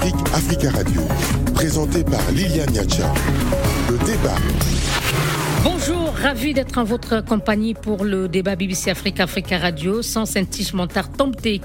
Afrique, Africa Radio, présenté par Liliane Yacha. Le débat. Bonjour, ravi d'être en votre compagnie pour le débat BBC Afrique, Africa Radio, sans Santish Montard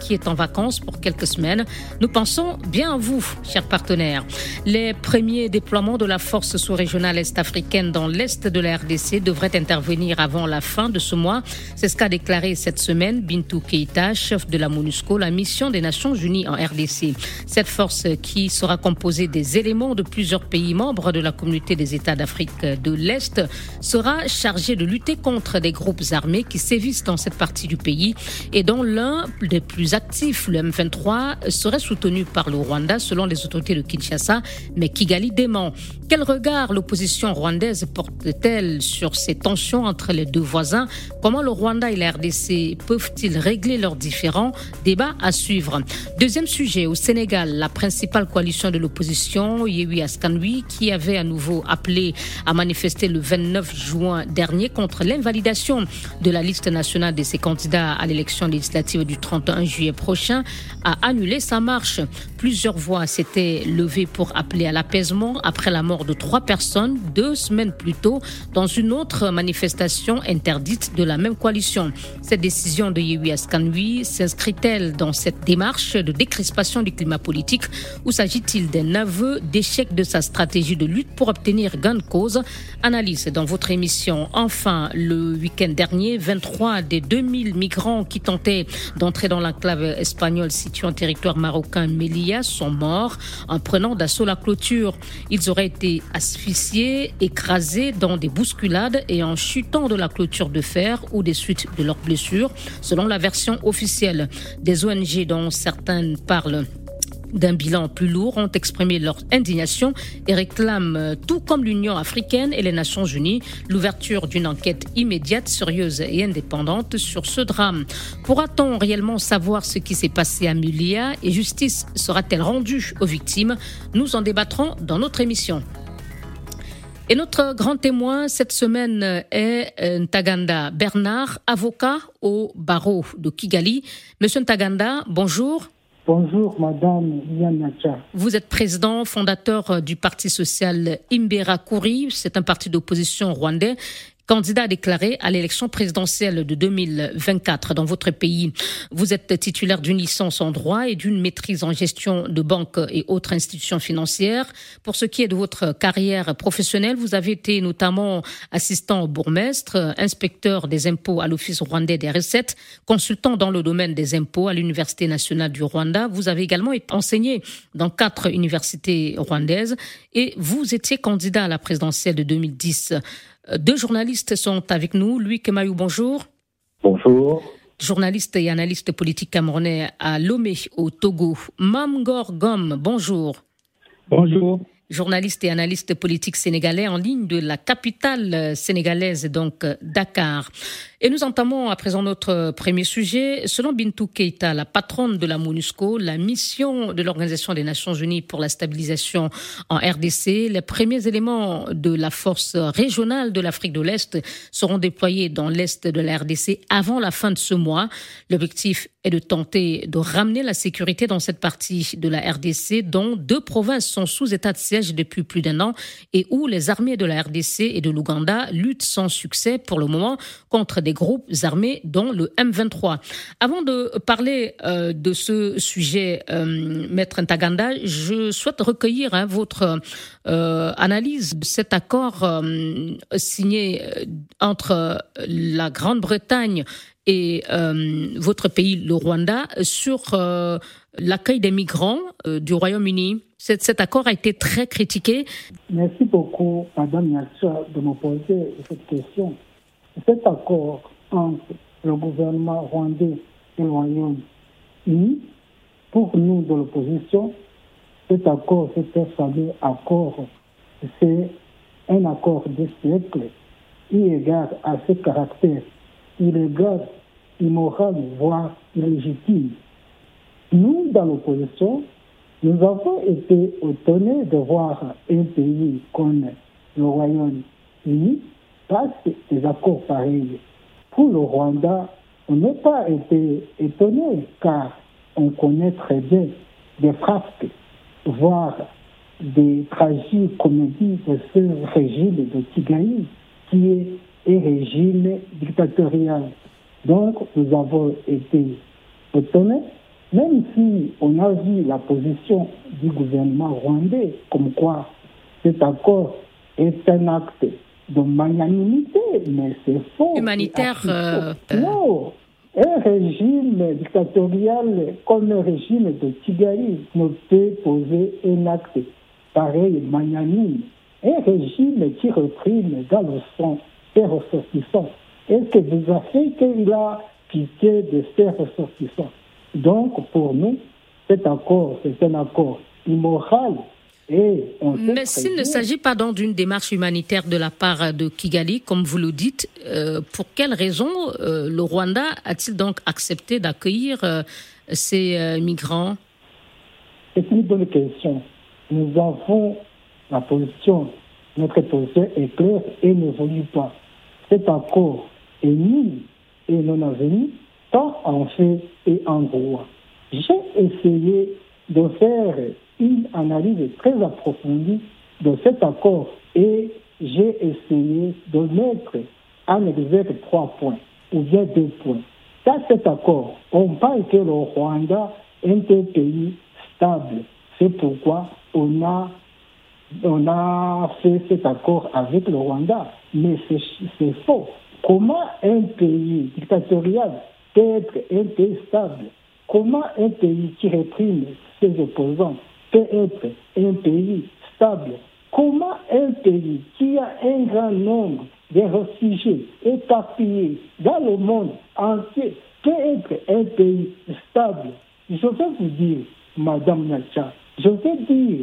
qui est en vacances pour quelques semaines. Nous pensons bien à vous, chers partenaires. Les premiers déploiements de la force sous-régionale est-africaine dans l'est de la RDC devraient intervenir avant la fin de ce mois. C'est ce qu'a déclaré cette semaine Bintou Keïta, chef de la MONUSCO, la mission des Nations Unies en RDC. Cette force qui sera composée des éléments de plusieurs pays membres de la communauté des États d'Afrique de l'Est sera chargé de lutter contre des groupes armés qui sévissent dans cette partie du pays et dont l'un des plus actifs, le M23, serait soutenu par le Rwanda selon les autorités de Kinshasa, mais Kigali dément. Quel regard l'opposition rwandaise porte-t-elle sur ces tensions entre les deux voisins? Comment le Rwanda et la RDC peuvent-ils régler leurs différends? Débat à suivre. Deuxième sujet, au Sénégal, la principale coalition de l'opposition, Yewi Askan Wi, qui avait à nouveau appelé à manifester le 29 juin dernier contre l'invalidation de la liste nationale de ses candidats à l'élection législative du 31 juillet prochain, a annulé sa marche. Plusieurs voix s'étaient levées pour appeler à l'apaisement après la mort de 3 personnes 2 semaines plus tôt dans une autre manifestation interdite de la même coalition. Cette décision de Yewi Askan Wi s'inscrit-elle dans cette démarche de décrispation du climat politique ou s'agit-il d'un aveu d'échec de sa stratégie de lutte pour obtenir gain de cause? Analyse dans votre émission. Enfin, le week-end dernier, 23 des 2000 migrants qui tentaient d'entrer dans l'enclave espagnole située en territoire marocain Melilla sont morts en prenant d'assaut la clôture. Ils auraient été asphyxiés, écrasés dans des bousculades et en chutant de la clôture de fer ou des suites de leurs blessures, selon la version officielle. Des ONG dont certaines parlent d'un bilan plus lourd, ont exprimé leur indignation et réclament, tout comme l'Union africaine et les Nations unies, l'ouverture d'une enquête immédiate, sérieuse et indépendante sur ce drame. Pourra-t-on réellement savoir ce qui s'est passé à Melilla et justice sera-t-elle rendue aux victimes? Nous en débattrons dans notre émission. Et notre grand témoin cette semaine est Ntaganda Bernard, avocat au barreau de Kigali. Monsieur Ntaganda, bonjour. Bonjour Madame Liliane Yacha. Vous êtes président fondateur du Parti social Imberakuri, c'est un parti d'opposition rwandais, candidat déclaré à l'élection présidentielle de 2024 dans votre pays. Vous êtes titulaire d'une licence en droit et d'une maîtrise en gestion de banques et autres institutions financières. Pour ce qui est de votre carrière professionnelle, vous avez été notamment assistant au bourgmestre, inspecteur des impôts à l'Office rwandais des recettes, consultant dans le domaine des impôts à l'Université nationale du Rwanda. Vous avez également enseigné dans 4 universités rwandaises et vous étiez candidat à la présidentielle de 2010. 2 journalistes sont avec nous. Louis Kemayou, bonjour. Bonjour. Journaliste et analyste politique camerounais à Lomé, au Togo. Mame Gor Ngom, bonjour. Bonjour. Journaliste et analyste politique sénégalais en ligne de la capitale sénégalaise, donc Dakar. Et nous entamons à présent notre premier sujet. Selon Bintou Keïta, la patronne de la MONUSCO, la mission de l'Organisation des Nations Unies pour la stabilisation en RDC, les premiers éléments de la force régionale de l'Afrique de l'Est seront déployés dans l'Est de la RDC avant la fin de ce mois. L'objectif est de tenter de ramener la sécurité dans cette partie de la RDC dont 2 provinces sont sous état de siège depuis plus d'1 an et où les armées de la RDC et de l'Ouganda luttent sans succès pour le moment contre des groupes armés dont le M23. Avant de parler de ce sujet, Maître Ntaganda, je souhaite recueillir votre analyse de cet accord signé entre la Grande-Bretagne et votre pays, le Rwanda, sur l'accueil des migrants du Royaume-Uni. Cet accord a été très critiqué. Merci beaucoup, Madame Yacha, de me poser cette question. Cet accord entre le gouvernement rwandais et le Royaume-Uni, pour nous de l'opposition, cet accord, c'est un fameux accord. C'est un accord de siècle. Il regarde à ses caractères. Il regarde immoral, voire illégitime. Nous, dans l'opposition, nous avons été étonnés de voir un pays comme le Royaume-Uni passer des accords pareils. Pour le Rwanda, on n'a pas été étonnés car on connaît très bien des frasques voire des tragicomédies de ce régime de Tigaï, qui est un régime dictatorial. Donc, nous avons été étonnés, même si on a vu la position du gouvernement rwandais, comme quoi cet accord est un acte de magnanimité, mais c'est faux. Humanitaire. Non, un régime dictatorial comme le régime de Tigaï ne peut poser un acte pareil, magnanime. Un régime qui reprime dans le sang ses ressortissants. Est-ce que vous avez qu'il a pitié de ses ressortissants? Donc, pour nous, cet accord, c'est un accord immoral. Mais s'il ne s'agit pas donc d'une démarche humanitaire de la part de Kigali, comme vous le dites, pour quelles raisons le Rwanda a-t-il donc accepté d'accueillir ces migrants? C'est une bonne question. Nous avons la position, notre position est claire et n'évolue pas. Cet accord est nul et non avenu, tant en fait et en droit. J'ai essayé de faire une analyse très approfondie de cet accord et j'ai essayé de mettre en exergue 3 points ou bien 2 points. Dans cet accord, on parle que le Rwanda est un pays stable. C'est pourquoi on a fait cet accord avec le Rwanda. Mais c'est faux. Comment un pays dictatorial peut être un pays stable? Comment un pays qui réprime ses opposants peut être un pays stable? Comment un pays qui a un grand nombre de réfugiés éparpillés dans le monde entier peut être un pays stable? Je vais vous dire, Madame Nacha, je vais dire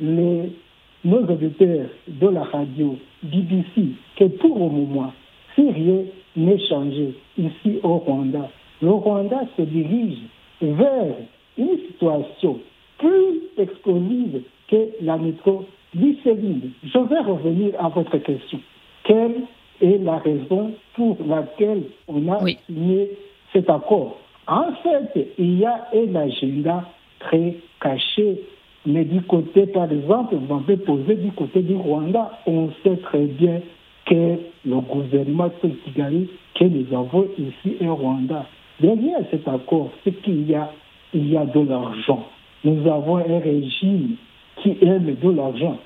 nos auditeurs de la radio BBC que pour le moment, si rien n'est changé ici au Rwanda, le Rwanda se dirige vers une situation plus exclusive que la nitroglycérine. Je vais revenir à votre question. Quelle est la raison pour laquelle on a signé cet accord? En fait, il y a un agenda très caché. Mais du côté, par exemple, vous avez posé du côté du Rwanda, on sait très bien que le gouvernement de Kigali que nous avons ici au Rwanda, derrière cet accord, c'est qu'il y a de l'argent. Nous avons un régime qui aime de l'argent.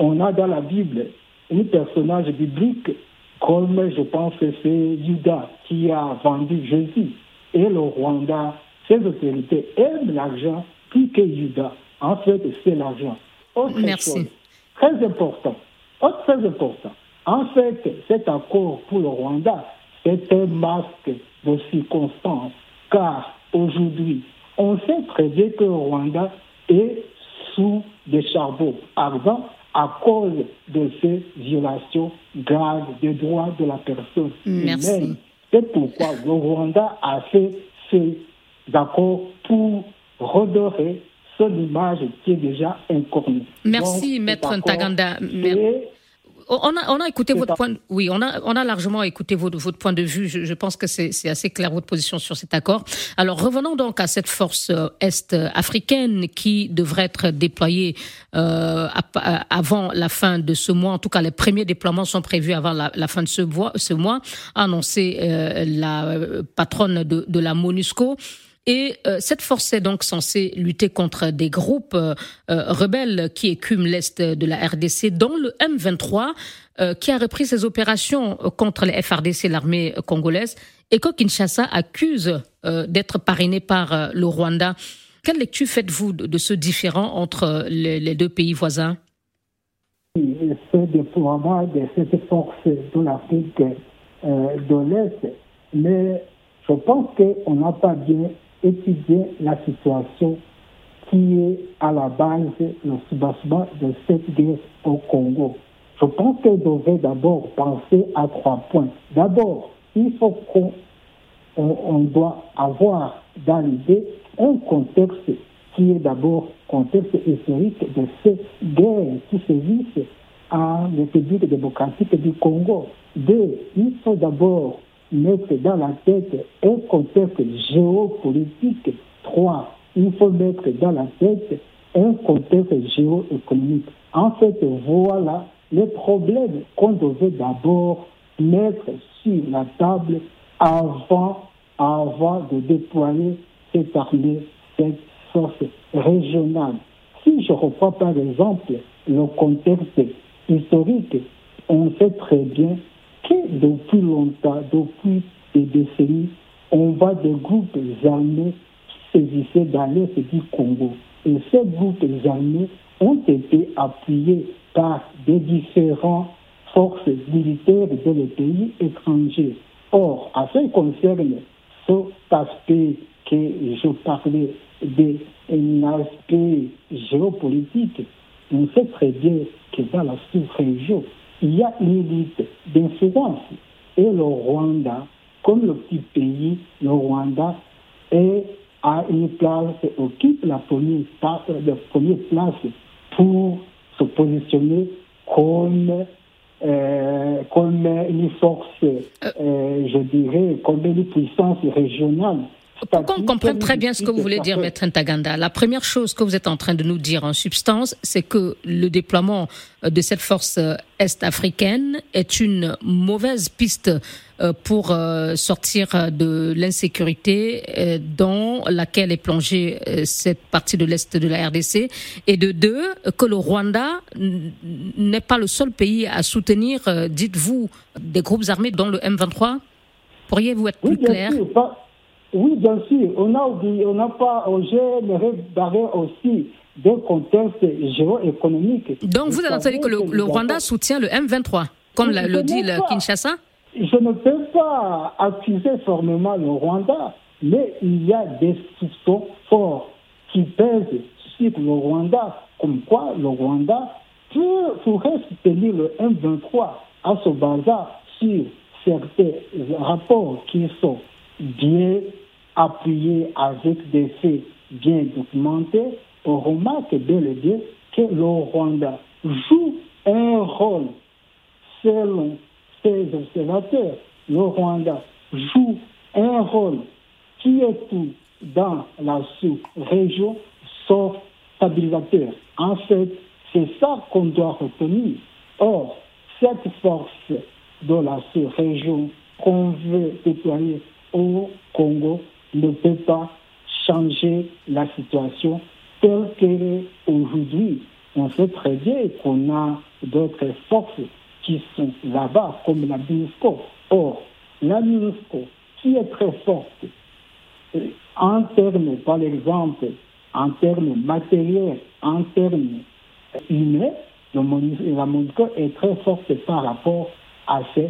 On a dans la Bible un personnage biblique comme je pense que c'est Judas qui a vendu Jésus. Et le Rwanda, ses autorités aiment l'argent plus que Judas. En fait, c'est l'argent. Autre chose, très important. En fait, cet accord pour le Rwanda, c'est un masque de circonstance. Car aujourd'hui, on sait très bien que le Rwanda est sous des charbons ardents à cause de ces violations graves des droits de la personne humaine. C'est pourquoi le Rwanda a fait ces accords pour redorer son image qui est déjà incornée. Merci, donc, Maître Ntaganda. On a écouté votre point. Oui, on a largement écouté votre point de vue. Je pense que c'est assez clair votre position sur cet accord. Alors revenons donc à cette force est-africaine qui devrait être déployée avant la fin de ce mois. En tout cas, les premiers déploiements sont prévus avant la fin de ce mois, a annoncé la patronne de la MONUSCO. Et cette force est donc censée lutter contre des groupes rebelles qui écument l'est de la RDC, dont le M23, qui a repris ses opérations contre les FARDC, l'armée congolaise, et que Kinshasa accuse d'être parrainé par le Rwanda. Quelle lecture faites-vous de ce différend entre les deux pays voisins? Ce déploiement de cette force de l'Afrique de l'Est, mais je pense qu'on n'a pas bien étudier la situation qui est à la base le soubassement de cette guerre au Congo. Je pense qu'on devrait d'abord penser à 3 points. D'abord, il faut qu'on doit avoir dans l'idée un contexte qui est d'abord contexte historique de cette guerre qui se vise en République démocratique du Congo. 2, il faut d'abord mettre dans la tête un contexte géopolitique. 3, il faut mettre dans la tête un contexte géoéconomique. En fait, voilà les problèmes qu'on devait d'abord mettre sur la table avant de déployer cette armée, cette force régionale. Si je reprends par exemple le contexte historique, on sait très bien que depuis longtemps, depuis des décennies, on voit des groupes armés qui sévissaient dans l'est du Congo. Et ces groupes armés ont été appuyés par des différentes forces militaires de les pays étrangers. Or, à ce qui concerne cet aspect que je parlais, d'un aspect géopolitique, on sait très bien que dans la sous-région, il y a une élite d'influence. Et le Rwanda, comme le petit pays, le Rwanda occupe la première place pour se positionner comme une force, je dirais, comme une puissance régionale. Pour qu'on comprenne très bien ce que vous voulez dire, Maître Ntaganda, la première chose que vous êtes en train de nous dire en substance, c'est que le déploiement de cette force est-africaine est une mauvaise piste pour sortir de l'insécurité dans laquelle est plongée cette partie de l'Est de la RDC, et de deux, que le Rwanda n'est pas le seul pays à soutenir, dites-vous, des groupes armés dont le M23 ? Pourriez-vous être plus clair ? Oui, bien sûr. J'ai barré aussi des contextes géoéconomiques. Donc, vous avez entendu que le Rwanda soutient le M23, comme le dit le Kinshasa ? Je ne peux pas accuser formellement le Rwanda, mais il y a des soupçons forts qui pèsent sur le Rwanda, comme quoi le Rwanda pourrait soutenir le M23 à se basant sur certains rapports qui sont bien appuyé avec des faits bien documentés, on remarque bel et bien que le Rwanda joue un rôle, selon ses observateurs, le Rwanda joue un rôle qui est tout dans la sous-région, sauf stabilisateur. En fait, c'est ça qu'on doit retenir. Or, cette force de la sous-région qu'on veut déployer au Congo ne peut pas changer la situation telle qu'elle est aujourd'hui. On sait très bien qu'on a d'autres forces qui sont là-bas, comme la MONUSCO. Or, la MONUSCO, qui est très forte, en termes, par exemple, en termes matériels, en termes humains, la MONUSCO est très forte par rapport à ces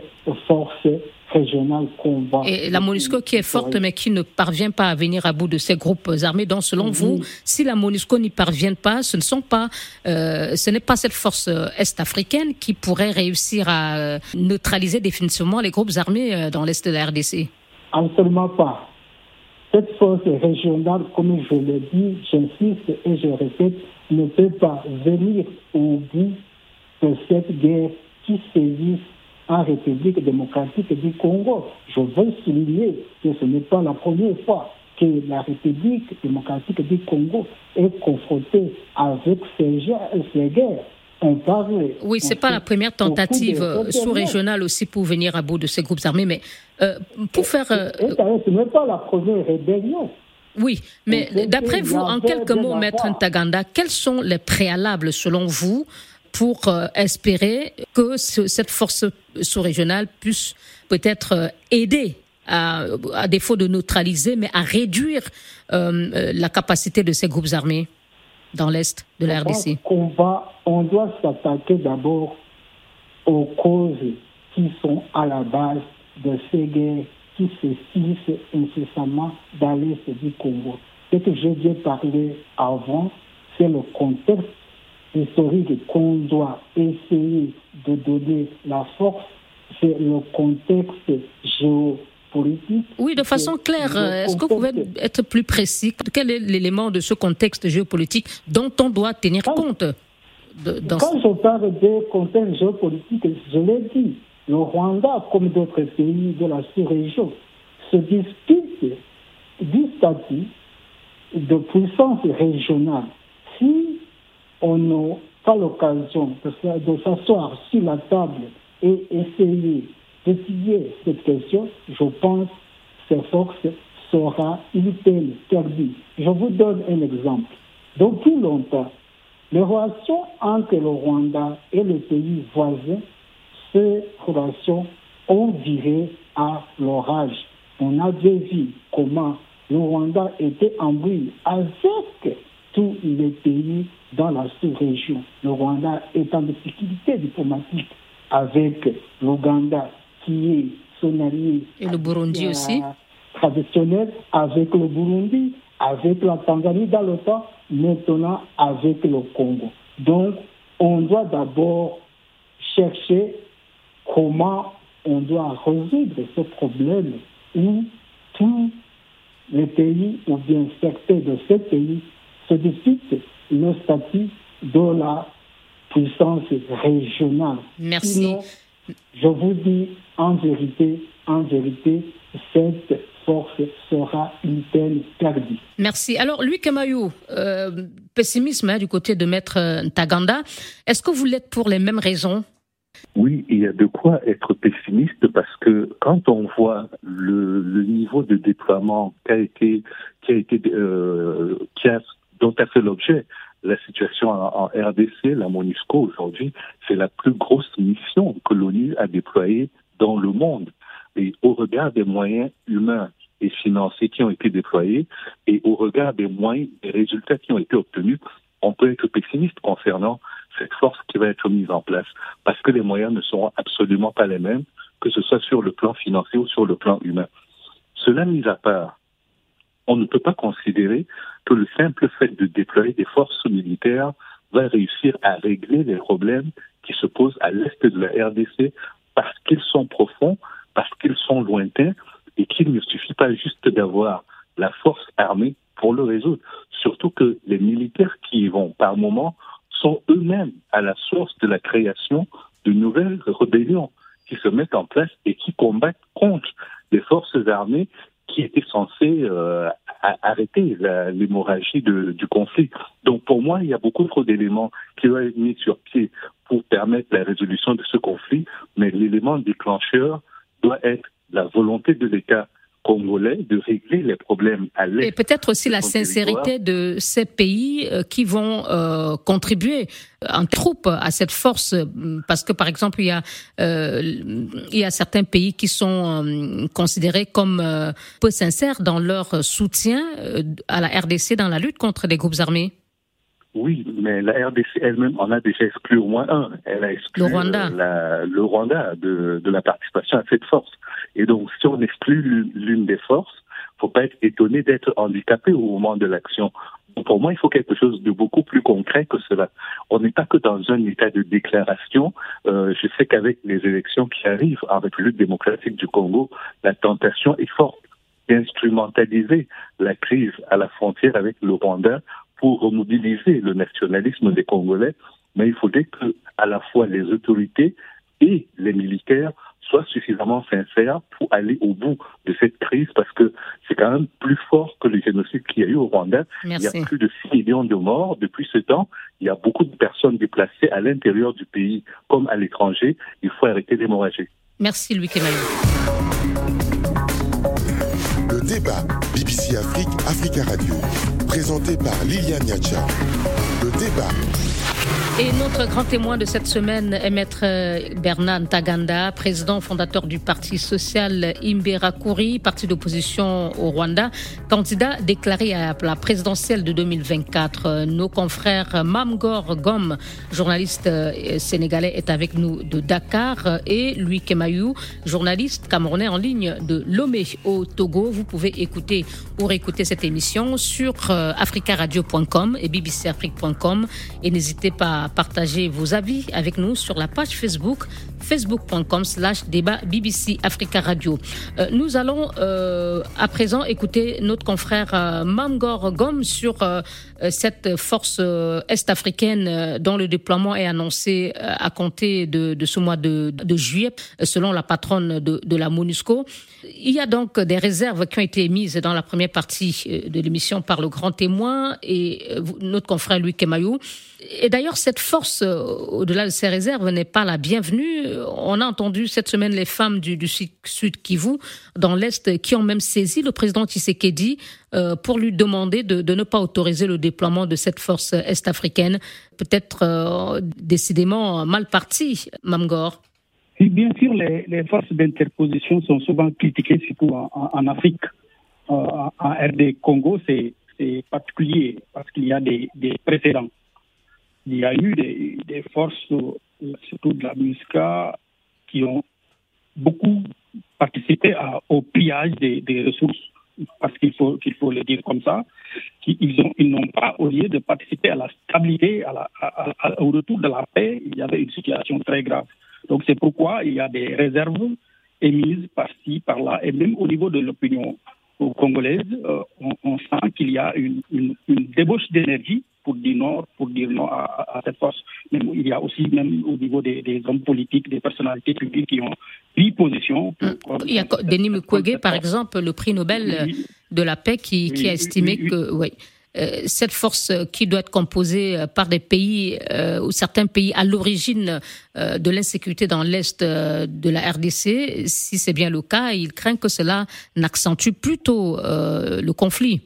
forces régionales qu'on va. Et la MONUSCO qui est forte mais qui ne parvient pas à venir à bout de ces groupes armés. Donc selon vous, si la MONUSCO n'y parvient pas, ce n'est pas cette force est-africaine qui pourrait réussir à neutraliser définitivement les groupes armés dans l'est de la RDC. Absolument pas. Cette force régionale, comme je l'ai dit, j'insiste et je répète, ne peut pas venir au bout de cette guerre qui sévit en République démocratique du Congo. Je veux souligner que ce n'est pas la première fois que la République démocratique du Congo est confrontée avec ces guerres. Oui, ce n'est pas la première tentative sous-régionale aussi pour venir à bout de ces groupes armés, mais pour faire... Ce n'est pas la première rébellion. Oui, mais d'après vous, en quelques mots, Maître Ntaganda, quels sont les préalables, selon vous, pour espérer que cette force sous-régionale puisse peut-être aider, à défaut de neutraliser, mais à réduire la capacité de ces groupes armés dans l'est de la RDC? On doit s'attaquer d'abord aux causes qui sont à la base de ces guerres qui se cessent incessamment dans l'est du Congo. Ce que je viens de parler avant, c'est le contexte historique qu'on doit essayer de donner la force, c'est le contexte géopolitique. Oui, de façon claire, est-ce que vous pouvez être plus précis? Quel est l'élément de ce contexte géopolitique dont on doit tenir compte? Quand je parle de contexte géopolitique, je l'ai dit, le Rwanda, comme d'autres pays de la sous-région, se dispute du statut de puissance régionale. Si on aura l'occasion de s'asseoir sur la table et essayer d'étudier cette question, je pense que ces forces seront utiles, servies. Je vous donne un exemple. Depuis longtemps, les relations entre le Rwanda et les pays voisins, ces relations ont viré à l'orage. On a vu comment le Rwanda était en bruit avec tous les pays dans la sous-région. Le Rwanda est en difficulté diplomatique avec l'Ouganda, qui est son allié. Et le Burundi aussi. Traditionnel, avec le Burundi, avec la Tanzanie dans l'OTAN, maintenant avec le Congo. Donc, on doit d'abord chercher comment on doit résoudre ce problème où tous les pays, ou bien certains de ces pays, se disputent le statut de la puissance régionale. Merci. Sinon, je vous dis en vérité, cette force sera une telle perdue. Merci. Alors, Louis Kemayou, pessimisme du côté de Maître Ntaganda. Est-ce que vous l'êtes pour les mêmes raisons? Oui, il y a de quoi être pessimiste parce que quand on voit le niveau de déploiement dont a fait l'objet la situation en RDC, la MONUSCO aujourd'hui, c'est la plus grosse mission que l'ONU a déployée dans le monde. Et au regard des moyens humains et financiers qui ont été déployés et au regard des résultats qui ont été obtenus, on peut être pessimiste concernant cette force qui va être mise en place, parce que les moyens ne seront absolument pas les mêmes, que ce soit sur le plan financier ou sur le plan humain. Cela mis à part, on ne peut pas considérer que le simple fait de déployer des forces militaires va réussir à régler les problèmes qui se posent à l'est de la RDC, parce qu'ils sont profonds, parce qu'ils sont lointains, et qu'il ne suffit pas juste d'avoir la force armée pour le résoudre. Surtout que les militaires qui y vont par moment sont eux-mêmes à la source de la création de nouvelles rébellions qui se mettent en place et qui combattent contre les forces armées qui étaient censées arrêter l'hémorragie du conflit. Donc pour moi, il y a beaucoup trop d'éléments qui doivent être mis sur pied pour permettre la résolution de ce conflit, mais l'élément déclencheur doit être la volonté de l'État congolais de régler les problèmes à l'est. Et peut-être aussi la sincérité de ces pays qui vont contribuer en troupe à cette force, parce que par exemple il y a certains pays qui sont considérés comme peu sincères dans leur soutien à la RDC dans la lutte contre les groupes armés. Oui, mais la RDC elle-même en a déjà exclu au moins un. Elle a exclu le Rwanda de la participation à cette force. Et donc, si on exclut l'une des forces, faut pas être étonné d'être handicapé au moment de l'action. Pour moi, il faut quelque chose de beaucoup plus concret que cela. On n'est pas que dans un état de déclaration. Je sais qu'avec les élections qui arrivent en République démocratique du Congo, la tentation est forte d'instrumentaliser la crise à la frontière avec le Rwanda pour remobiliser le nationalisme des Congolais, mais il faudrait que à la fois les autorités et les militaires soient suffisamment sincères pour aller au bout de cette crise, parce que c'est quand même plus fort que le génocide qu'il y a eu au Rwanda. Merci. Il y a plus de 6 millions de morts depuis ce temps. Il y a beaucoup de personnes déplacées à l'intérieur du pays comme à l'étranger. Il faut arrêter d'hémorrager. Merci Louis Kemayou. Le débat BBC Afrique, Africa Radio. Présenté par Liliane Yacha. Le débat. Et notre grand témoin de cette semaine est Maître Bernard Ntaganda, président fondateur du parti social Imberakuri, parti d'opposition au Rwanda, candidat déclaré à la présidentielle de 2024. Nos confrères Mame Gor Ngom, journaliste sénégalais, est avec nous de Dakar, et Louis Kemayou, journaliste camerounais en ligne de Lomé au Togo. Vous pouvez écouter ou réécouter cette émission sur africaradio.com et bbcafrique.com, et n'hésitez pas à partager vos avis avec nous sur la page Facebook, facebook.com/débat BBC Africa Radio. Nous allons à présent écouter notre confrère Mame Gor Ngom sur cette force est-africaine dont le déploiement est annoncé à compter de ce mois de juillet, selon la patronne de la MONUSCO. Il y a donc des réserves qui ont été émises dans la première partie de l'émission par le grand témoin et notre confrère Louis Kemayou. Et d'ailleurs, D'ailleurs, cette force, au-delà de ses réserves, n'est pas la bienvenue. On a entendu cette semaine les femmes du Sud Kivu, dans l'Est, qui ont même saisi le président Tshisekedi pour lui demander de ne pas autoriser le déploiement de cette force est-africaine. Peut-être décidément mal partie, Mame Gor. Et bien sûr, les forces d'interposition sont souvent critiquées, surtout en Afrique. En RD Congo, c'est particulier parce qu'il y a des précédents. Il y a eu des forces, surtout de la MONUSCO, qui ont beaucoup participé au pillage des ressources, parce qu'il faut le dire comme ça, ils n'ont pas, au lieu de participer à la stabilité, au retour de la paix, il y avait une situation très grave. Donc c'est pourquoi il y a des réserves émises par-ci, par-là, et même au niveau de l'opinion congolaise, on sent qu'il y a une débauche d'énergie pour dire non à cette force. Même, il y a aussi, même au niveau des hommes politiques, des personnalités publiques qui ont pris position. Il y a Denis Mukwege, par exemple, le prix Nobel de la paix, qui a estimé que cette force qui doit être composée par des pays ou certains pays à l'origine de l'insécurité dans l'Est de la RDC, si c'est bien le cas, il craint que cela n'accentue plutôt le conflit.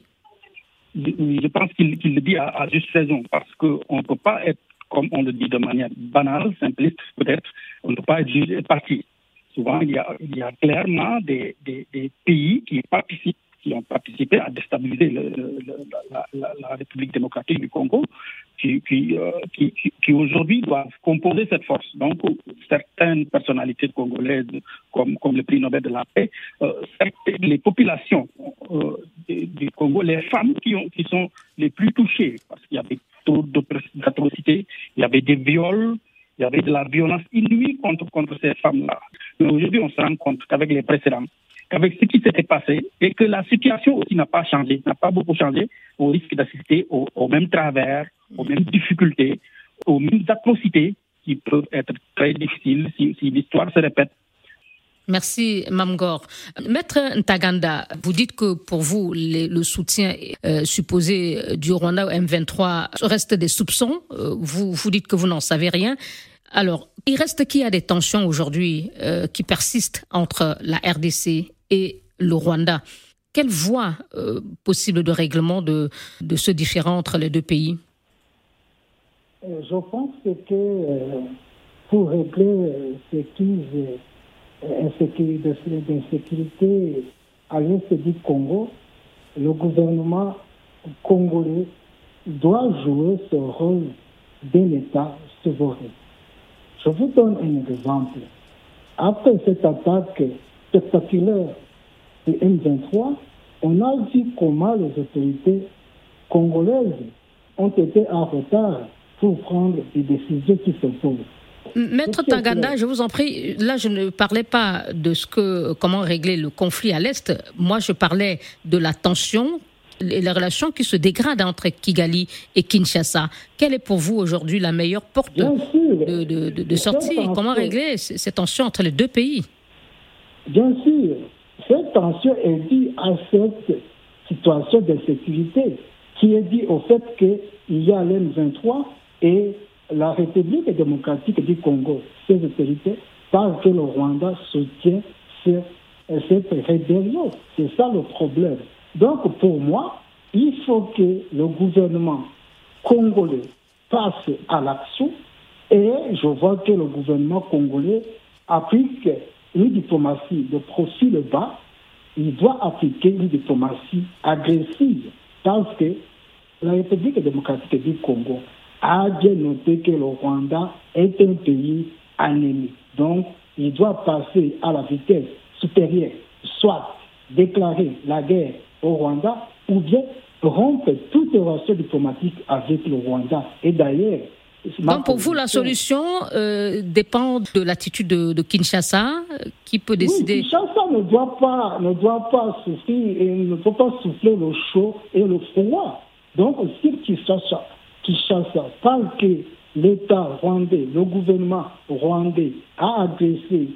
Je pense qu'il le dit à juste raison, parce qu'on ne peut pas être, comme on le dit de manière banale, simpliste peut-être, on ne peut pas être jugé parti. Souvent, il y a clairement des pays qui ont participé à déstabiliser la République démocratique du Congo, qui aujourd'hui doivent composer cette force. Donc, certaines personnalités congolaises, comme le prix Nobel de la paix, les populations du Congo, les femmes qui sont les plus touchées, parce qu'il y avait trop d'atrocités, il y avait des viols, il y avait de la violence inouïe contre ces femmes-là. Mais aujourd'hui, on se rend compte qu'avec les précédents, avec ce qui s'était passé, et que la situation aussi n'a pas beaucoup changé, on risque d'assister aux mêmes travers, aux mêmes difficultés, aux mêmes atrocités qui peuvent être très difficiles si l'histoire se répète. Merci, Mame Gor. Maître Ntaganda, vous dites que pour vous, le soutien supposé du Rwanda au M23 reste des soupçons. Vous dites que vous n'en savez rien. Alors, il reste qu'il y a des tensions aujourd'hui qui persistent entre la RDC et le Rwanda. Quelle voie possible de règlement de ce différend entre les deux pays ? Je pense que pour régler ces crises d'insécurité à l'est du Congo, le gouvernement congolais doit jouer ce rôle de l'État souverain. Je vous donne un exemple. Après cette attaque spectaculaire du M23, on a vu comment les autorités congolaises ont été en retard pour prendre des décisions qui s'opposent. Maître Ntaganda, je vous en prie, là je ne parlais pas de comment régler le conflit à l'Est. Moi je parlais de la tension et les relations qui se dégradent entre Kigali et Kinshasa. Quelle est pour vous aujourd'hui la meilleure porte de sortie ? Comment régler ces tensions entre les deux pays ? Bien sûr, cette tension est due à cette situation de sécurité qui est due au fait qu'il y a l'M23 et la République démocratique du Congo, ces autorités, parce que le Rwanda soutient cette rébellion. C'est ça le problème. Donc, pour moi, il faut que le gouvernement congolais passe à l'action et je vois que le gouvernement congolais applique une diplomatie de profil bas. Il doit appliquer une diplomatie agressive parce que la République démocratique du Congo a bien noté que le Rwanda est un pays ennemi. Donc, il doit passer à la vitesse supérieure, soit déclarer la guerre au Rwanda, ou bien rompre toute relation diplomatique avec le Rwanda. Et d'ailleurs... Donc pour vous, la solution dépend de l'attitude de Kinshasa, qui peut décider... Oui, Kinshasa ne doit pas souffler le chaud et le froid. Donc si Kinshasa parle que l'État rwandais, le gouvernement rwandais a agressé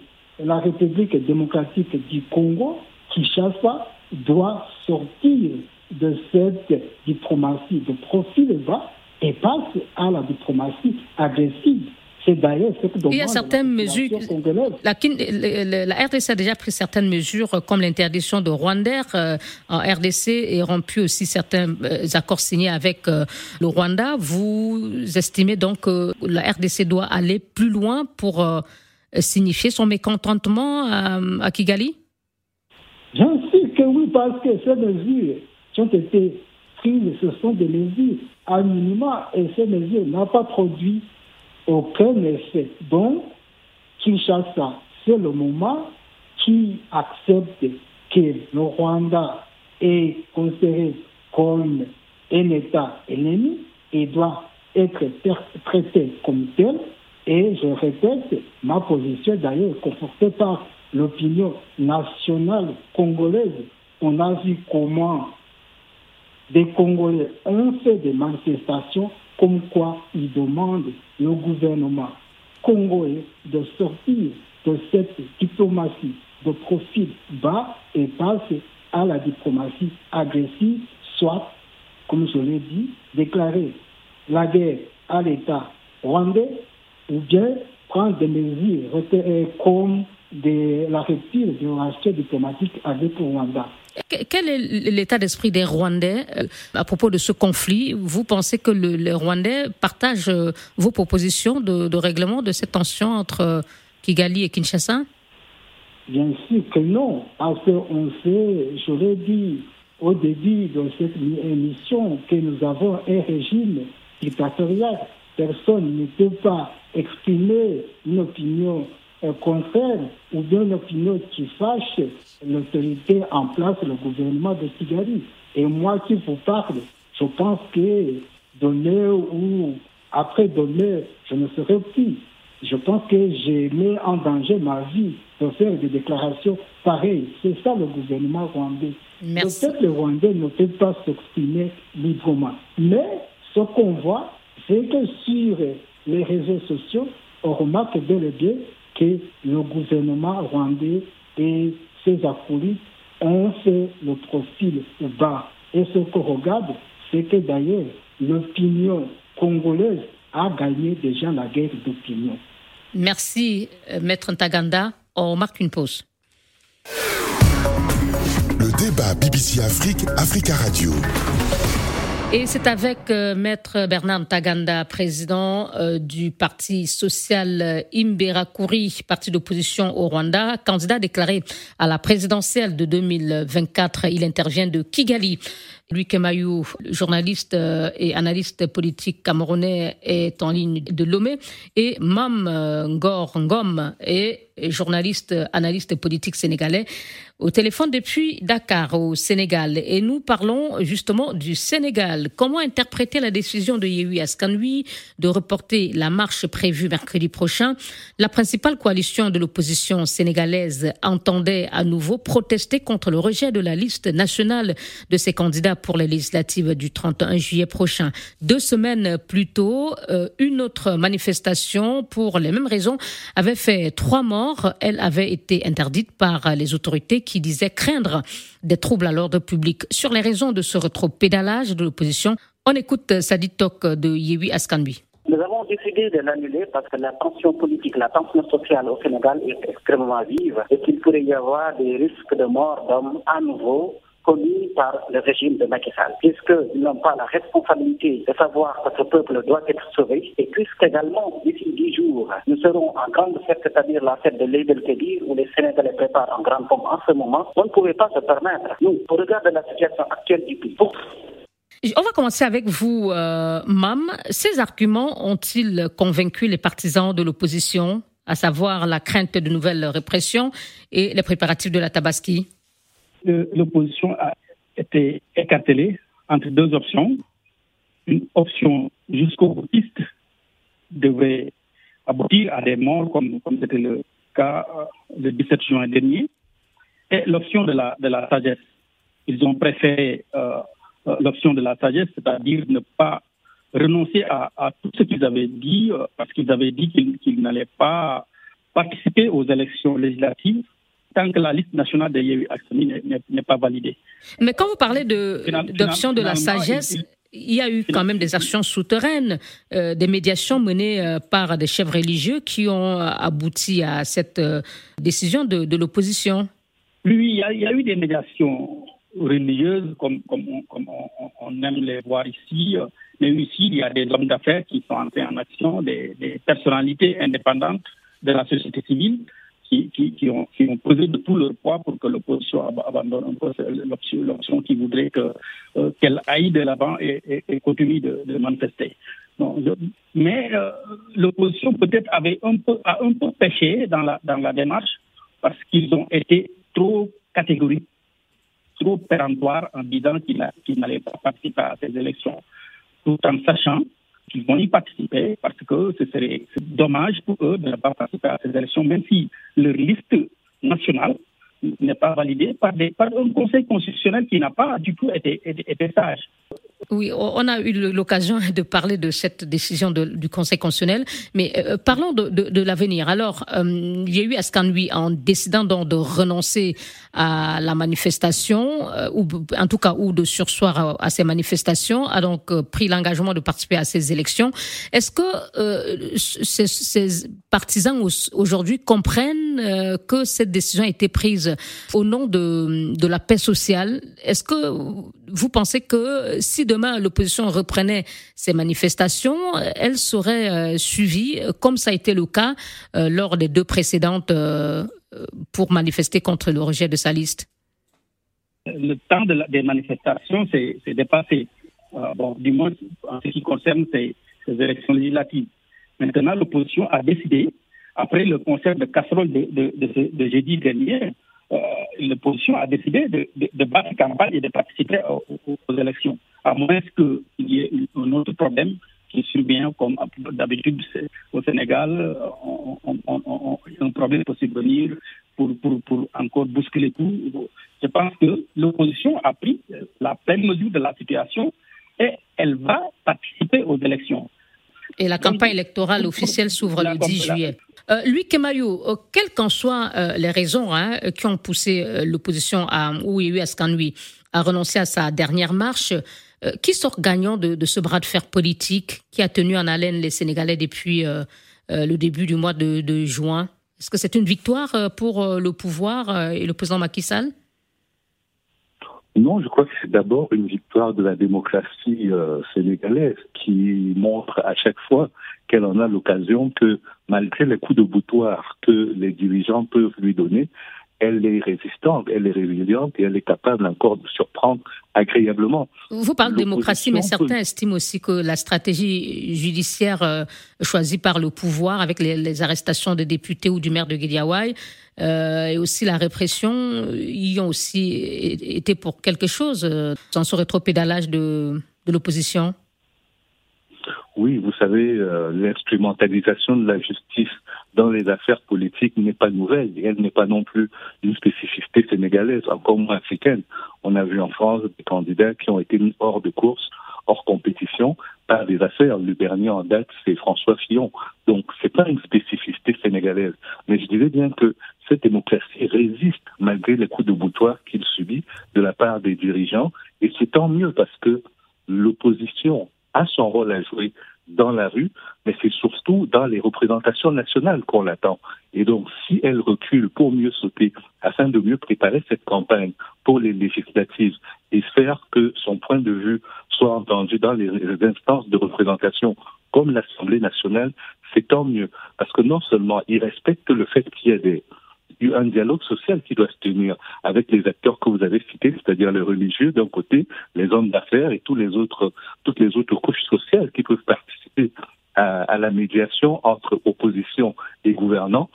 la République démocratique du Congo, Kinshasa doit sortir de cette diplomatie de profil bas et passe à la diplomatie agressive. C'est d'ailleurs ce que demande la population congolaise. La RDC a déjà pris certaines mesures, comme l'interdiction de Rwandair en RDC, et rompu aussi certains accords signés avec le Rwanda. Vous estimez donc que la RDC doit aller plus loin pour signifier son mécontentement à Kigali? J'en suis que oui, parce que ces mesures qui ont été prises, ce sont des mesures à minimum, et ces mesures n'ont pas produit aucun effet. Donc, Kinshasa, c'est le moment qui accepte que le Rwanda est considéré comme un État ennemi et doit être traité comme tel. Et je répète, ma position d'ailleurs est confortée par l'opinion nationale congolaise. On a vu comment des Congolais ont fait des manifestations comme quoi ils demandent le gouvernement congolais de sortir de cette diplomatie de profil bas et passer à la diplomatie agressive, soit, comme je l'ai dit, déclarer la guerre à l'État rwandais ou bien prendre des mesures comme la rupture du rachat diplomatique avec le Rwanda. Quel est l'état d'esprit des Rwandais à propos de ce conflit? Vous pensez que les Rwandais partagent vos propositions de règlement de cette tension entre Kigali et Kinshasa? Bien sûr que non, parce qu'on sait, je l'ai dit au début de cette émission, que nous avons un régime dictatorial. Personne ne peut pas exprimer une opinion contraire ou bien une opinion qui fâche l'autorité en place, le gouvernement de Kigali. Et moi qui vous parle, je pense que donner ou après donner, je ne serai plus. Je pense que j'ai mis en danger ma vie de faire des déclarations pareilles. C'est ça le gouvernement rwandais. Merci. Peut-être le Rwandais ne peut pas s'exprimer librement. Mais ce qu'on voit, c'est que sur les réseaux sociaux, on remarque bel et bien que le gouvernement rwandais et ses acolytes ont fait le profil bas. Et ce qu'on regarde, c'est que d'ailleurs, l'opinion congolaise a gagné déjà la guerre d'opinion. Merci, Maître Ntaganda. On marque une pause. Le débat BBC Afrique, Africa Radio. Et c'est avec Maître Bernard Ntaganda, président du Parti social Imberakuri, parti d'opposition au Rwanda, candidat déclaré à la présidentielle de 2024. Il intervient de Kigali. Louis Kemayou, journaliste et analyste politique camerounais, est en ligne de Lomé. Et Mame Gor Ngom est journaliste, analyste politique sénégalais, au téléphone depuis Dakar, au Sénégal. Et nous parlons justement du Sénégal. Comment interpréter la décision de Yewi Askan Wi de reporter la marche prévue mercredi prochain? La principale coalition de l'opposition sénégalaise entendait à nouveau protester contre le rejet de la liste nationale de ses candidats pour les législatives du 31 juillet prochain. 2 semaines plus tôt, une autre manifestation pour les mêmes raisons avait fait 3 morts. Elle avait été interdite par les autorités qui disaient craindre des troubles à l'ordre public. Sur les raisons de ce rétropédalage de l'opposition, on écoute Sadi Tok de Yewi Askan Wi. Nous avons décidé de l'annuler parce que la tension politique, la tension sociale au Sénégal est extrêmement vive et qu'il pourrait y avoir des risques de mort d'hommes à nouveau commis par le régime de Macky Sall, puisqu'ils n'ont pas la responsabilité de savoir que ce peuple doit être sauvé, et puisqu'également, d'ici 10 jours, nous serons en grande fête, c'est-à-dire la fête de l'Eid el-Kébir, où les Sénégalais préparent en grande pompe en ce moment, on ne pouvait pas se permettre, nous, au regard de la situation actuelle du pays. On va commencer avec vous, Mame. Ces arguments ont-ils convaincu les partisans de l'opposition, à savoir la crainte de nouvelles répressions et les préparatifs de la Tabaski? L'opposition a été écartelée entre 2 options. Une option jusqu'au boutiste devait aboutir à des morts, comme c'était le cas le 17 juin dernier. Et l'option de la sagesse. Ils ont préféré l'option de la sagesse, c'est-à-dire ne pas renoncer à tout ce qu'ils avaient dit, parce qu'ils avaient dit qu'ils n'allaient pas participer aux élections législatives tant que la liste nationale de Yewi Askan Wi n'est pas validée. Mais quand vous parlez d'option de la sagesse, il y a eu quand même des actions souterraines, des médiations menées par des chefs religieux qui ont abouti à cette décision de l'opposition. Oui, il y a eu des médiations religieuses, comme on aime les voir ici. Mais ici, il y a des hommes d'affaires qui sont entrés en action, des personnalités indépendantes de la société civile qui ont posé de tout leur poids pour que l'opposition abandonne un peu l'option qui voudrait qu'elle aille de l'avant et continue de manifester. Mais l'opposition peut-être avait un peu péché dans la démarche parce qu'ils ont été trop catégoriques, trop péremptoires en disant qu'ils n'allaient pas participer à ces élections, tout en sachant qu'ils vont y participer parce que ce serait dommage pour eux de ne pas participer à ces élections, même si leur liste nationale n'est pas validée par un conseil constitutionnel qui n'a pas du tout été sage. Oui, on a eu l'occasion de parler de cette décision du Conseil constitutionnel, mais parlons de l'avenir. Alors, Yewi Askan Wi, en décidant donc de renoncer à la manifestation, ou en tout cas, ou de surseoir à ces manifestations, a donc pris l'engagement de participer à ces élections. Est-ce que ces partisans aujourd'hui comprennent que cette décision a été prise au nom de la paix sociale? Est-ce que vous pensez que si demain l'opposition reprenait ces manifestations, elles seraient suivies, comme ça a été le cas lors des deux précédentes, pour manifester contre le rejet de sa liste? Le temps des manifestations s'est dépassé, du moins en ce qui concerne ces élections législatives. Maintenant, l'opposition a décidé, après le concert de casserole de jeudi dernier, l'opposition a décidé de battre campagne et de participer aux élections, à moins qu'il y ait un autre problème qui survient, comme d'habitude au Sénégal, un problème peut survenir pour encore bousculer tout. Je pense que l'opposition a pris la pleine mesure de la situation et elle va participer aux élections. Et la campagne électorale officielle s'ouvre le 10 juillet. Louis Kemayou, quelles qu'en soient les raisons qui ont poussé l'opposition ou Yewi Askan Wi à renoncer à sa dernière marche, qui sort gagnant de ce bras de fer politique qui a tenu en haleine les Sénégalais depuis le début du mois de juin? Est-ce que c'est une victoire pour le pouvoir et le président Macky Sall? Non, je crois que c'est d'abord une victoire de la démocratie sénégalaise qui montre à chaque fois qu'elle en a l'occasion que malgré les coups de boutoir que les dirigeants peuvent lui donner, elle est résistante, elle est résiliente et elle est capable encore de surprendre agréablement. Vous parlez de démocratie, mais certains estiment aussi que la stratégie judiciaire choisie par le pouvoir avec les arrestations des députés ou du maire de Guédiawaye et aussi la répression y ont aussi été pour quelque chose dans ce rétropédalage de l'opposition. Oui, vous savez, l'instrumentalisation de la justice dans les affaires politiques n'est pas nouvelle. Et elle n'est pas non plus une spécificité sénégalaise, encore moins africaine. On a vu en France des candidats qui ont été mis hors de course, hors compétition, par des affaires. Le dernier en date, c'est François Fillon. Donc, c'est pas une spécificité sénégalaise. Mais je disais bien que cette démocratie résiste malgré les coups de boutoir qu'il subit de la part des dirigeants. Et c'est tant mieux parce que l'opposition a son rôle à jouer dans la rue, mais c'est surtout dans les représentations nationales qu'on l'attend. Et donc, si elle recule pour mieux sauter, afin de mieux préparer cette campagne pour les législatives et faire que son point de vue soit entendu dans les instances de représentation comme l'Assemblée nationale, c'est tant mieux. Parce que non seulement il respecte le fait qu'il y a un dialogue social qui doit se tenir avec les acteurs que vous avez cités, c'est-à-dire les religieux d'un côté, les hommes d'affaires et toutes les autres couches sociales qui peuvent participer à la médiation entre opposition et gouvernants.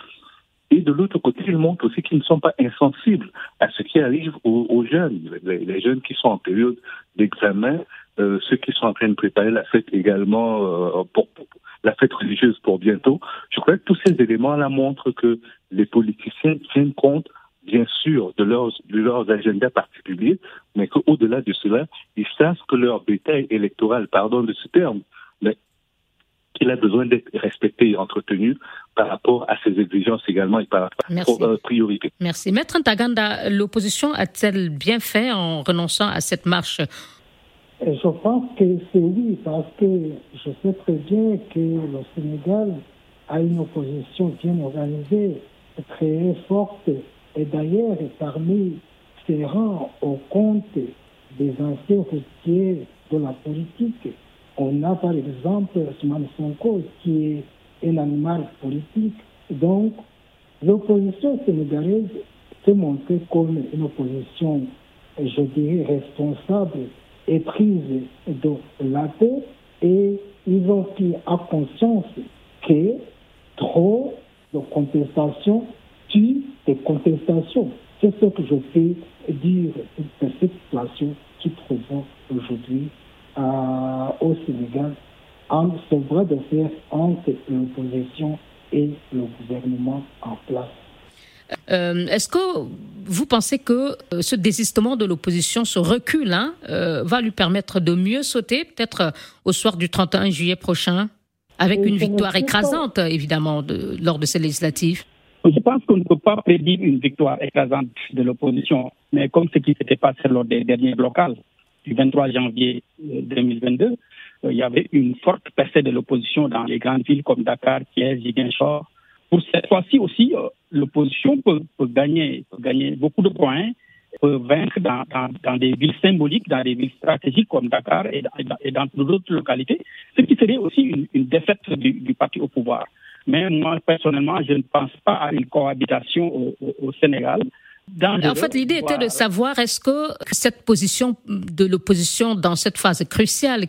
Et de l'autre côté, ils montrent aussi qu'ils ne sont pas insensibles à ce qui arrive aux jeunes, les jeunes qui sont en période d'examen, ceux qui sont en train de préparer la fête également pour la fête religieuse pour bientôt. Je crois que tous ces éléments-là montrent que les politiciens tiennent compte, bien sûr, de leurs agendas particuliers, mais qu'au-delà de cela, ils savent que leur bétail électoral, pardon de ce terme, mais qu'il a besoin d'être respecté et entretenu par rapport à ses exigences également et par rapport à leurs priorités. Merci. Maître Ntaganda, l'opposition a-t-elle bien fait en renonçant à cette marche? Et je pense que c'est oui, parce que je sais très bien que le Sénégal a une opposition bien organisée, très forte, et d'ailleurs, parmi ses rangs, au compte des anciens héritiers de la politique, on a par exemple Ousmane Sonko, qui est un animal politique. Donc, l'opposition sénégalaise s'est montrée comme une opposition, je dirais, responsable et prise de la paix, et ils ont pris à conscience que trop de contestations tue des contestations. C'est ce que je peux dire de cette situation qui présente aujourd'hui au Sénégal, en ce bras de fer entre l'opposition et le gouvernement en place. Est-ce que vous pensez que ce désistement de l'opposition, ce recul, va lui permettre de mieux sauter, peut-être au soir du 31 juillet prochain, avec une victoire écrasante, évidemment, lors de ces législatives? Je pense qu'on ne peut pas prédire une victoire écrasante de l'opposition, mais comme ce qui s'était passé lors des derniers locales du 23 janvier 2022, il y avait une forte percée de l'opposition dans les grandes villes comme Dakar, Thiès, Ziguinchor. Pour cette fois-ci aussi, l'opposition peut gagner beaucoup de points, peut vaincre dans des villes symboliques, dans des villes stratégiques comme Dakar et dans d'autres localités, ce qui serait aussi une défaite du parti au pouvoir. Mais moi, personnellement, je ne pense pas à une cohabitation au Sénégal. En fait, l'idée était de savoir est-ce que cette position de l'opposition dans cette phase cruciale,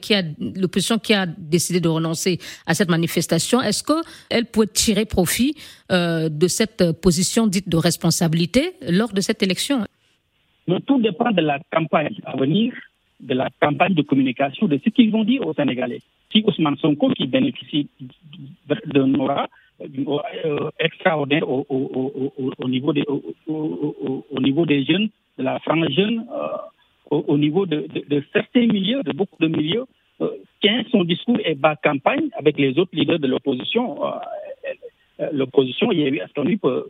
l'opposition qui a décidé de renoncer à cette manifestation, est-ce qu'elle peut tirer profit de cette position dite de responsabilité lors de cette élection? Mais tout dépend de la campagne à venir, de la campagne de communication, de ce qu'ils vont dire aux Sénégalais. Si Ousmane Sonko, qui bénéficie d'un aura extraordinaire au niveau des jeunes, de la frange jeune, au niveau de certains milieux, de beaucoup de milieux, tient son discours et bat campagne avec les autres leaders de l'opposition. L'opposition, Yewi Askan Wi, peut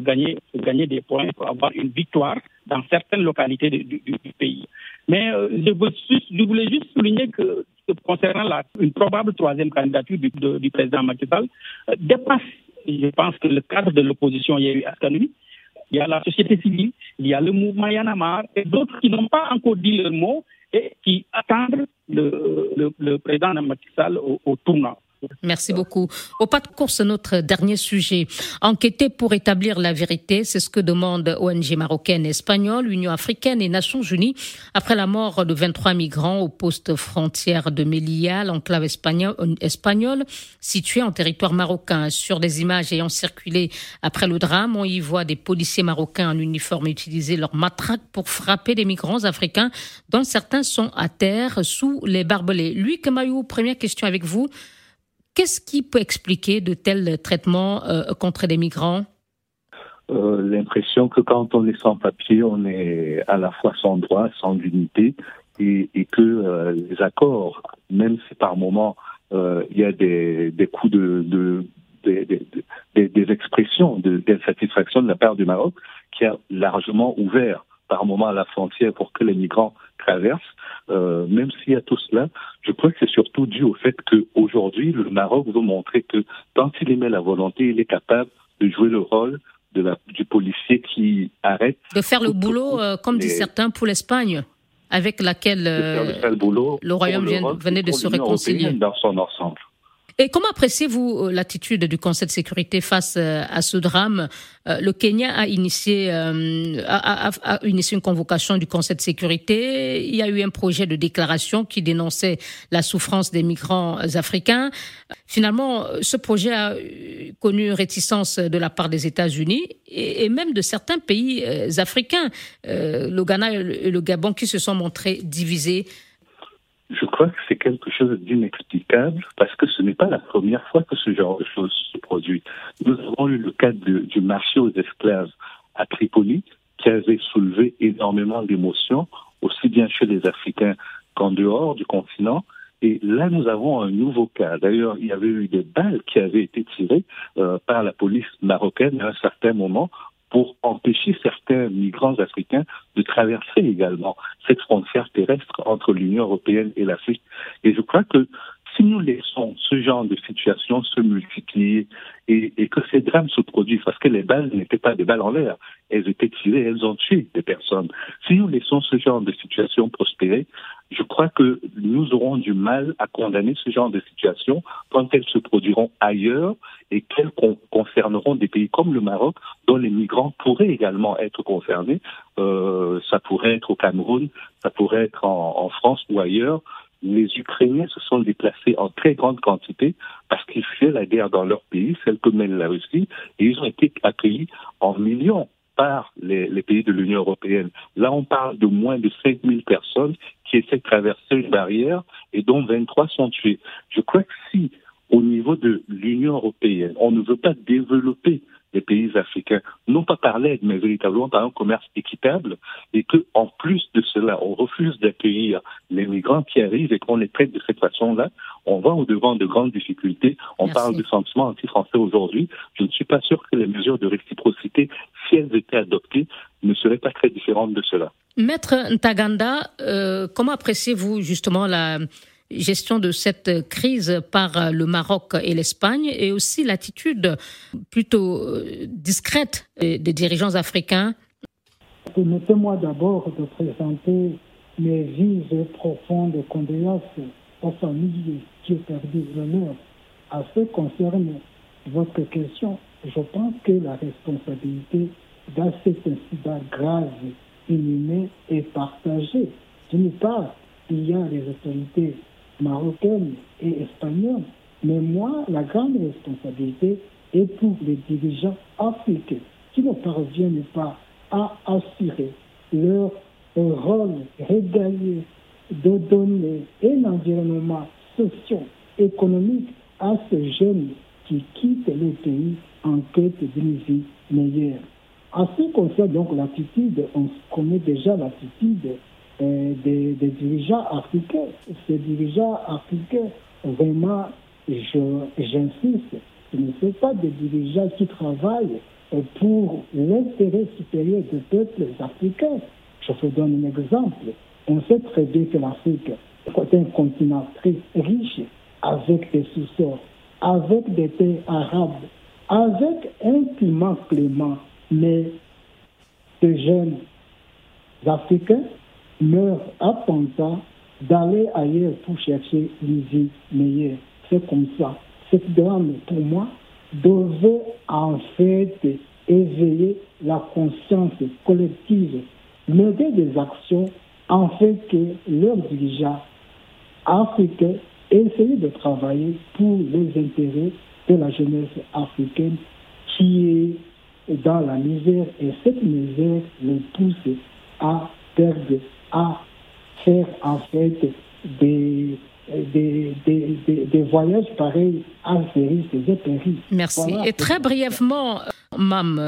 gagner des points, pour avoir une victoire dans certaines localités du pays. Mais je voulais juste souligner que concernant une probable troisième candidature du président Macky Sall, dépasse, je pense, que le cadre de l'opposition Yewi Askan Wi. Il y a la société civile, il y a le mouvement Y'en a marre, et d'autres qui n'ont pas encore dit leur mot et qui attendent le président Macky Sall au tournant. Merci beaucoup. Au pas de course, notre dernier sujet. Enquêter pour établir la vérité, c'est ce que demandent ONG marocaines et espagnoles, Union africaine et Nations unies après la mort de 23 migrants au poste frontière de Melilla, l'enclave espagnole située en territoire marocain. Sur des images ayant circulé après le drame, on y voit des policiers marocains en uniforme utiliser leurs matraques pour frapper des migrants africains, dont certains sont à terre sous les barbelés. Louis Kemayou, première question avec vous. Qu'est-ce qui peut expliquer de tels traitements contre des migrants ? L'impression que quand on est sans papier, on est à la fois sans droit, sans dignité, et que les accords, même si par moments il y a des coups des expressions d'insatisfaction de la part du Maroc, qui a largement ouvert par moment à la frontière pour que les migrants traversent, même s'il y a tout cela, je crois que c'est surtout dû au fait qu'aujourd'hui, le Maroc veut montrer que tant il émet la volonté, il est capable de jouer le rôle du policier qui arrête. De faire le boulot, comme disent certains, pour l'Espagne, avec laquelle le Royaume venait de se réconcilier. Dans son ensemble. Et comment appréciez-vous l'attitude du Conseil de sécurité face à ce drame ? Le Kenya a initié une convocation du Conseil de sécurité. Il y a eu un projet de déclaration qui dénonçait la souffrance des migrants africains. Finalement, ce projet a connu réticence de la part des États-Unis et même de certains pays africains, le Ghana et le Gabon, qui se sont montrés divisés. Je crois que c'est quelque chose d'inexplicable parce que ce n'est pas la première fois que ce genre de choses se produit. Nous avons eu le cas du marché aux esclaves à Tripoli qui avait soulevé énormément d'émotions, aussi bien chez les Africains qu'en dehors du continent. Et là, nous avons un nouveau cas. D'ailleurs, il y avait eu des balles qui avaient été tirées par la police marocaine à un certain moment pour empêcher certains migrants africains de traverser également cette frontière terrestre entre l'Union européenne et l'Afrique. Et je crois que si nous laissons ce genre de situation se multiplier et que ces drames se produisent, parce que les balles n'étaient pas des balles en l'air, elles étaient tirées, elles ont tué des personnes. Si nous laissons ce genre de situation prospérer, je crois que nous aurons du mal à condamner ce genre de situation quand elles se produiront ailleurs et qu'elles concerneront des pays comme le Maroc, dont les migrants pourraient également être concernés. Ça pourrait être au Cameroun, ça pourrait être en France ou ailleurs. Les Ukrainiens se sont déplacés en très grande quantité parce qu'ils fuyaient la guerre dans leur pays, celle que mène la Russie, et ils ont été accueillis en millions par les pays de l'Union européenne. Là, on parle de moins de 5000 personnes qui essaient de traverser une barrière et dont 23 sont tués. Je crois que si, au niveau de l'Union européenne, on ne veut pas développer les pays africains, non pas par l'aide, mais véritablement par un commerce équitable, et que, en plus de cela, on refuse d'accueillir les migrants qui arrivent et qu'on les traite de cette façon-là, on va au-devant de grandes difficultés. On parle du sentiment anti-français aujourd'hui. Je ne suis pas sûr que les mesures de réciprocité, si elles étaient adoptées, ne seraient pas très différentes de cela. Maître Ntaganda, comment appréciez-vous justement la gestion de cette crise par le Maroc et l'Espagne et aussi l'attitude plutôt discrète des dirigeants africains? Permettez-moi d'abord de présenter mes vives et profondes condoléances aux familles qui ont perdu l'honneur. À ce qui concerne votre question, je pense que la responsabilité d'un cet incident grave, inhumain et partagée. D'une part, il y a les autorités marocaine et espagnole. Mais moi, la grande responsabilité est pour les dirigeants africains qui ne parviennent pas à assurer leur rôle régalien de donner un environnement socio-économique à ces jeunes qui quittent le pays en quête d'une vie meilleure. En ce qui concerne donc l'attitude, on connaît déjà l'attitude des dirigeants africains. Ces dirigeants africains, vraiment, j'insiste, ce ne sont pas des dirigeants qui travaillent pour l'intérêt supérieur des peuples africains. Je vous donne un exemple. On sait très bien que l'Afrique est un continent très riche, avec des sous-sols, avec des terres arabes, avec un climat clément. Mais ces jeunes africains meurent à Panta d'aller ailleurs pour chercher une vie meilleure. C'est comme ça. Cette drame, pour moi, devait en fait éveiller la conscience collective, mener des actions en fait que leurs dirigeants africains essayent de travailler pour les intérêts de la jeunesse africaine qui est dans la misère, et cette misère les pousse à perdre, à faire en fait des voyages pareils à série, des périls. Merci. Voilà. Et très brièvement, Mame,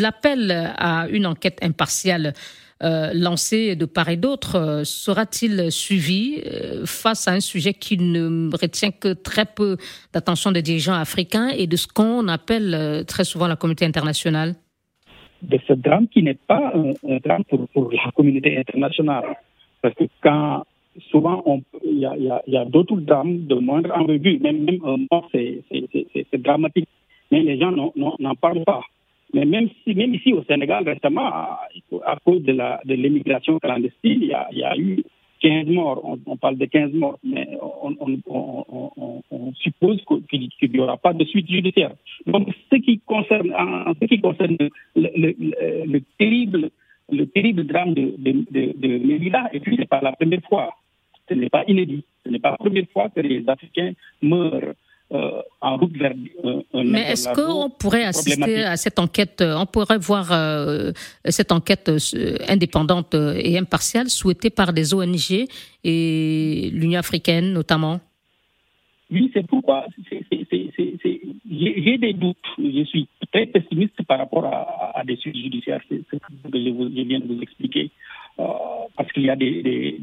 l'appel à une enquête impartiale lancée de part et d'autre sera-t-il suivi face à un sujet qui ne retient que très peu d'attention des dirigeants africains et de ce qu'on appelle très souvent la communauté internationale? De ce drame qui n'est pas un drame pour la communauté internationale. Parce que quand souvent il y a d'autres drames de moindre envergure, même un mort, c'est dramatique. Mais les gens n'en parlent pas. Mais même ici au Sénégal, récemment, à cause de l'immigration clandestine, il y a eu 15 morts. On parle de 15 morts, mais on suppose qu'il n'y aura pas de suite judiciaire. Donc, ce qui concerne le terrible drame de Melilla, et puis ce n'est pas la première fois, ce n'est pas inédit, ce n'est pas la première fois que les Africains meurent en route vers un... Mais est-ce qu'on pourrait assister à cette enquête, on pourrait voir cette enquête indépendante et impartiale souhaitée par des ONG et l'Union africaine notamment? Oui, c'est pourquoi j'ai des doutes. Je suis très pessimiste par rapport à des suites judiciaires. C'est ce que je viens de vous expliquer. Parce qu'il y a des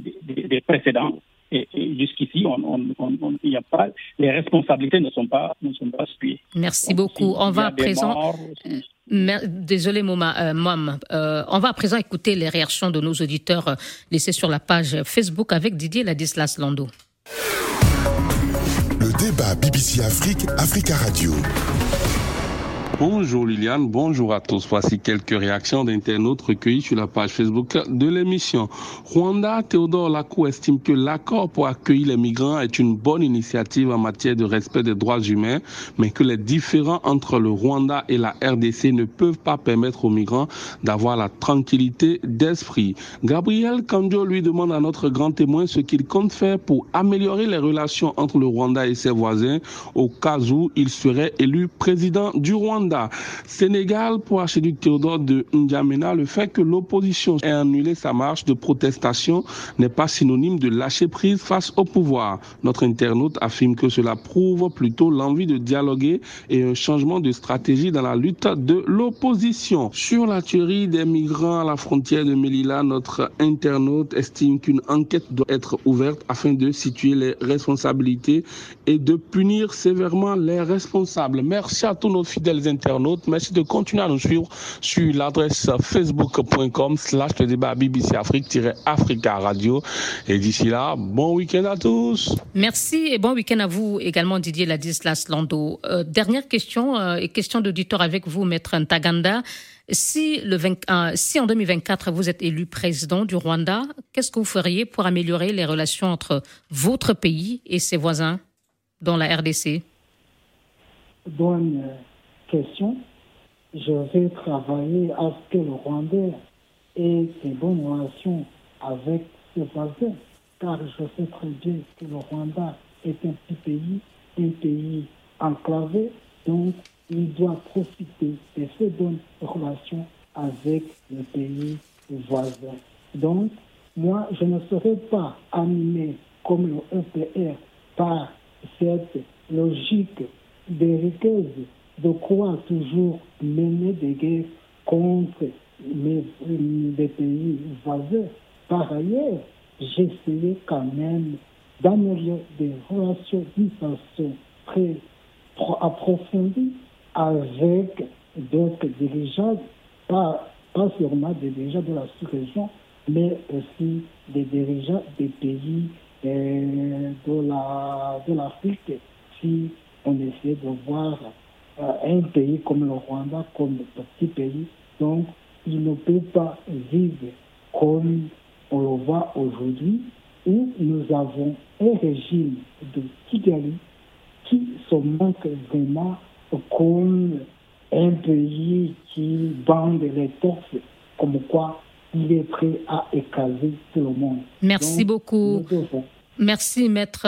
précédents. Et jusqu'ici, il n'y a pas, les responsabilités ne sont pas suivies. Merci beaucoup. On va à présent... Morts, Désolé, Mom. On va à présent écouter les réactions de nos auditeurs laissées sur la page Facebook avec Didier Ladislas Lando. Le débat BBC Afrique, Africa Radio. Bonjour Liliane, bonjour à tous. Voici quelques réactions d'internautes recueillies sur la page Facebook de l'émission. Rwanda, Théodore Lacou estime que l'accord pour accueillir les migrants est une bonne initiative en matière de respect des droits humains, mais que les différends entre le Rwanda et la RDC ne peuvent pas permettre aux migrants d'avoir la tranquillité d'esprit. Gabriel Kandjo lui demande à notre grand témoin ce qu'il compte faire pour améliorer les relations entre le Rwanda et ses voisins au cas où il serait élu président du Rwanda. Sénégal, pour archiduc Théodore de N'Djamena, le fait que l'opposition ait annulé sa marche de protestation n'est pas synonyme de lâcher prise face au pouvoir. Notre internaute affirme que cela prouve plutôt l'envie de dialoguer et un changement de stratégie dans la lutte de l'opposition. Sur la tuerie des migrants à la frontière de Melilla, notre internaute estime qu'une enquête doit être ouverte afin de situer les responsabilités et de punir sévèrement les responsables. Merci à tous nos fidèles internautes. Merci de continuer à nous suivre sur l'adresse facebook.com/le débat BBC Afrique-Africa Radio. Et d'ici là, bon week-end à tous. Merci et bon week-end à vous également, Didier Ladislas Lando. Dernière question et question d'auditeur avec vous, Maître Ntaganda. Si en 2024 vous êtes élu président du Rwanda, qu'est-ce que vous feriez pour améliorer les relations entre votre pays et ses voisins dans la RDC? Bonne question. Je vais travailler à ce que le Rwandais ait des bonnes relations avec ses voisins, car je sais très bien que le Rwanda est un petit pays, un pays enclavé, donc il doit profiter de ces bonnes relations avec les pays voisins. Donc, moi, je ne serai pas animé comme le FPR par cette logique des ricains, de croire toujours mener des guerres contre des pays voisins. Par ailleurs, j'essayais quand même d'améliorer des relations d'une façon très approfondie avec d'autres dirigeants, pas seulement des dirigeants de la sous-région, mais aussi des dirigeants des pays de l'Afrique. Si on essaie de voir un pays comme le Rwanda, comme un petit pays, donc il ne peut pas vivre comme on le voit aujourd'hui, où nous avons un régime de Kigali qui se montre vraiment comme un pays qui bande les torses, comme quoi il est prêt à écraser tout le monde. Merci donc, beaucoup. Merci Maître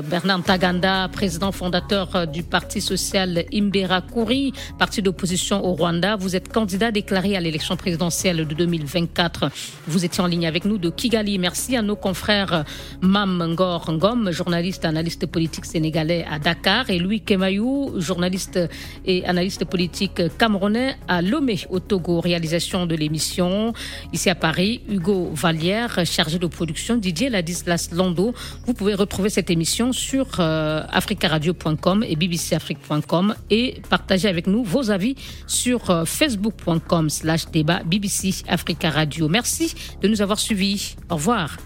Bernard Ntaganda, président fondateur du Parti social Imberakuri, parti d'opposition au Rwanda. Vous êtes candidat déclaré à l'élection présidentielle de 2024. Vous étiez en ligne avec nous de Kigali. Merci à nos confrères Mame Gor Ngom, journaliste et analyste politique sénégalais à Dakar, et Louis Kemayou, journaliste et analyste politique camerounais à Lomé, au Togo. Réalisation de l'émission ici à Paris, Hugo Vallière, chargé de production, Didier Ladislas Lando. Vous pouvez retrouver cette émission sur africaradio.com et bbcafrique.com et partager avec nous vos avis sur facebook.com/débat BBC Africa Radio. Merci de nous avoir suivis. Au revoir.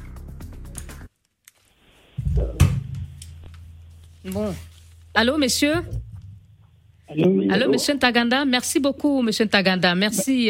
Bon. Allô, messieurs? Allô, monsieur Ntaganda. Merci beaucoup, monsieur Ntaganda. Merci.